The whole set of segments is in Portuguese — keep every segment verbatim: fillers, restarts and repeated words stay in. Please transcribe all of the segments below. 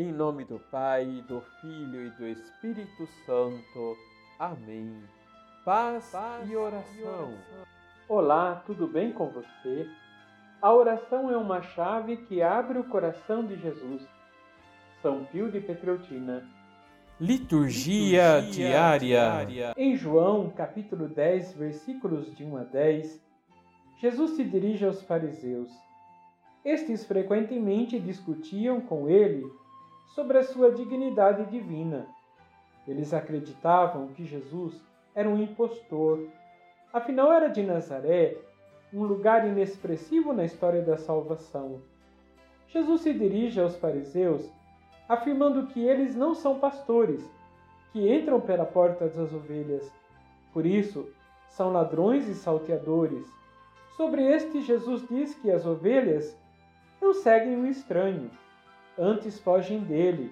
Em nome do Pai, do Filho e do Espírito Santo. Amém. Paz, Paz e, oração. e oração. Olá, tudo bem com você? A oração é uma chave que abre o coração de Jesus. São Pio de Pietrelcina. Liturgia, Liturgia diária. diária. Em João, capítulo dez, versículos de um a dez, Jesus se dirige aos fariseus. Estes frequentemente discutiam com ele sobre a sua dignidade divina. Eles acreditavam que Jesus era um impostor. Afinal, era de Nazaré, um lugar inexpressivo na história da salvação. Jesus se dirige aos fariseus afirmando que eles não são pastores, que entram pela porta das ovelhas. Por isso, são ladrões e salteadores. Sobre este, Jesus diz que as ovelhas não seguem o estranho, antes fogem dele,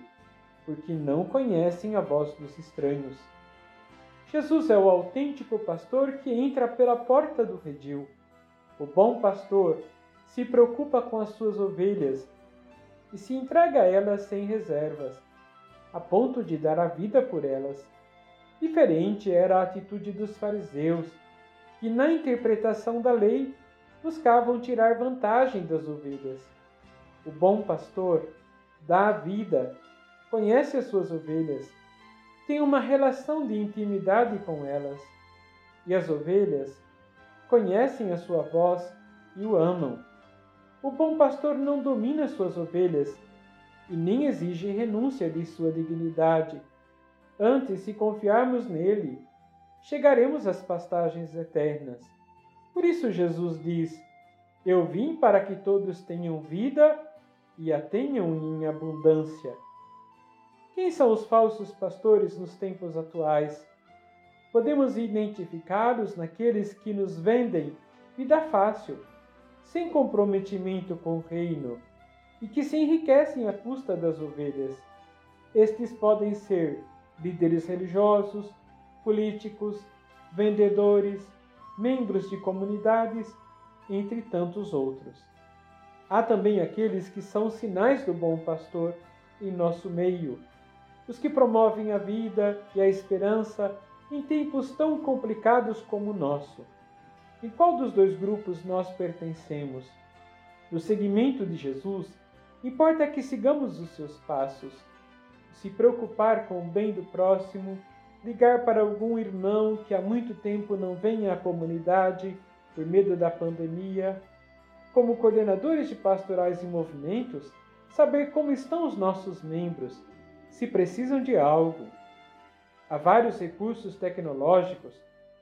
porque não conhecem a voz dos estranhos. Jesus é o autêntico pastor que entra pela porta do redil. O bom pastor se preocupa com as suas ovelhas e se entrega a elas sem reservas, a ponto de dar a vida por elas. Diferente era a atitude dos fariseus, que na interpretação da lei buscavam tirar vantagem das ovelhas. O bom pastor dá a vida, conhece as suas ovelhas, tem uma relação de intimidade com elas, e as ovelhas conhecem a sua voz e o amam. O bom pastor não domina suas ovelhas e nem exige renúncia de sua dignidade. Antes, se confiarmos nele, chegaremos às pastagens eternas. Por isso Jesus diz: eu vim para que todos tenham vida e a tenham em abundância. Quem são os falsos pastores nos tempos atuais? Podemos identificá-los naqueles que nos vendem vida fácil, sem comprometimento com o reino, e que se enriquecem à custa das ovelhas. Estes podem ser líderes religiosos, políticos, vendedores, membros de comunidades, entre tantos outros. Há também aqueles que são sinais do bom pastor em nosso meio, os que promovem a vida e a esperança em tempos tão complicados como o nosso. Em qual dos dois grupos nós pertencemos? No seguimento de Jesus, importa que sigamos os seus passos. Se preocupar com o bem do próximo, ligar para algum irmão que há muito tempo não vem à comunidade por medo da pandemia. Como coordenadores de pastorais e movimentos, saber como estão os nossos membros, se precisam de algo. Há vários recursos tecnológicos,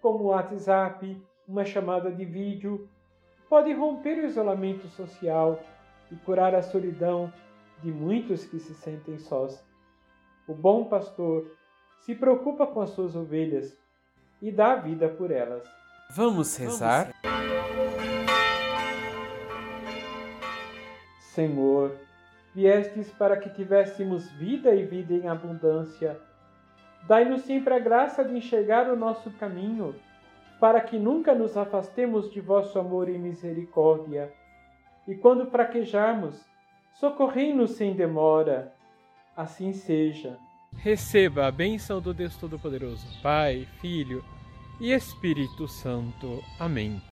como o WhatsApp, uma chamada de vídeo, pode romper o isolamento social e curar a solidão de muitos que se sentem sós. O bom pastor se preocupa com as suas ovelhas e dá a vida por elas. Vamos rezar? Senhor, viestes para que tivéssemos vida e vida em abundância. Dai-nos sempre a graça de enxergar o nosso caminho, para que nunca nos afastemos de vosso amor e misericórdia. E quando fraquejarmos, socorrei-nos sem demora. Assim seja. Receba a bênção do Deus Todo-Poderoso, Pai, Filho e Espírito Santo. Amém.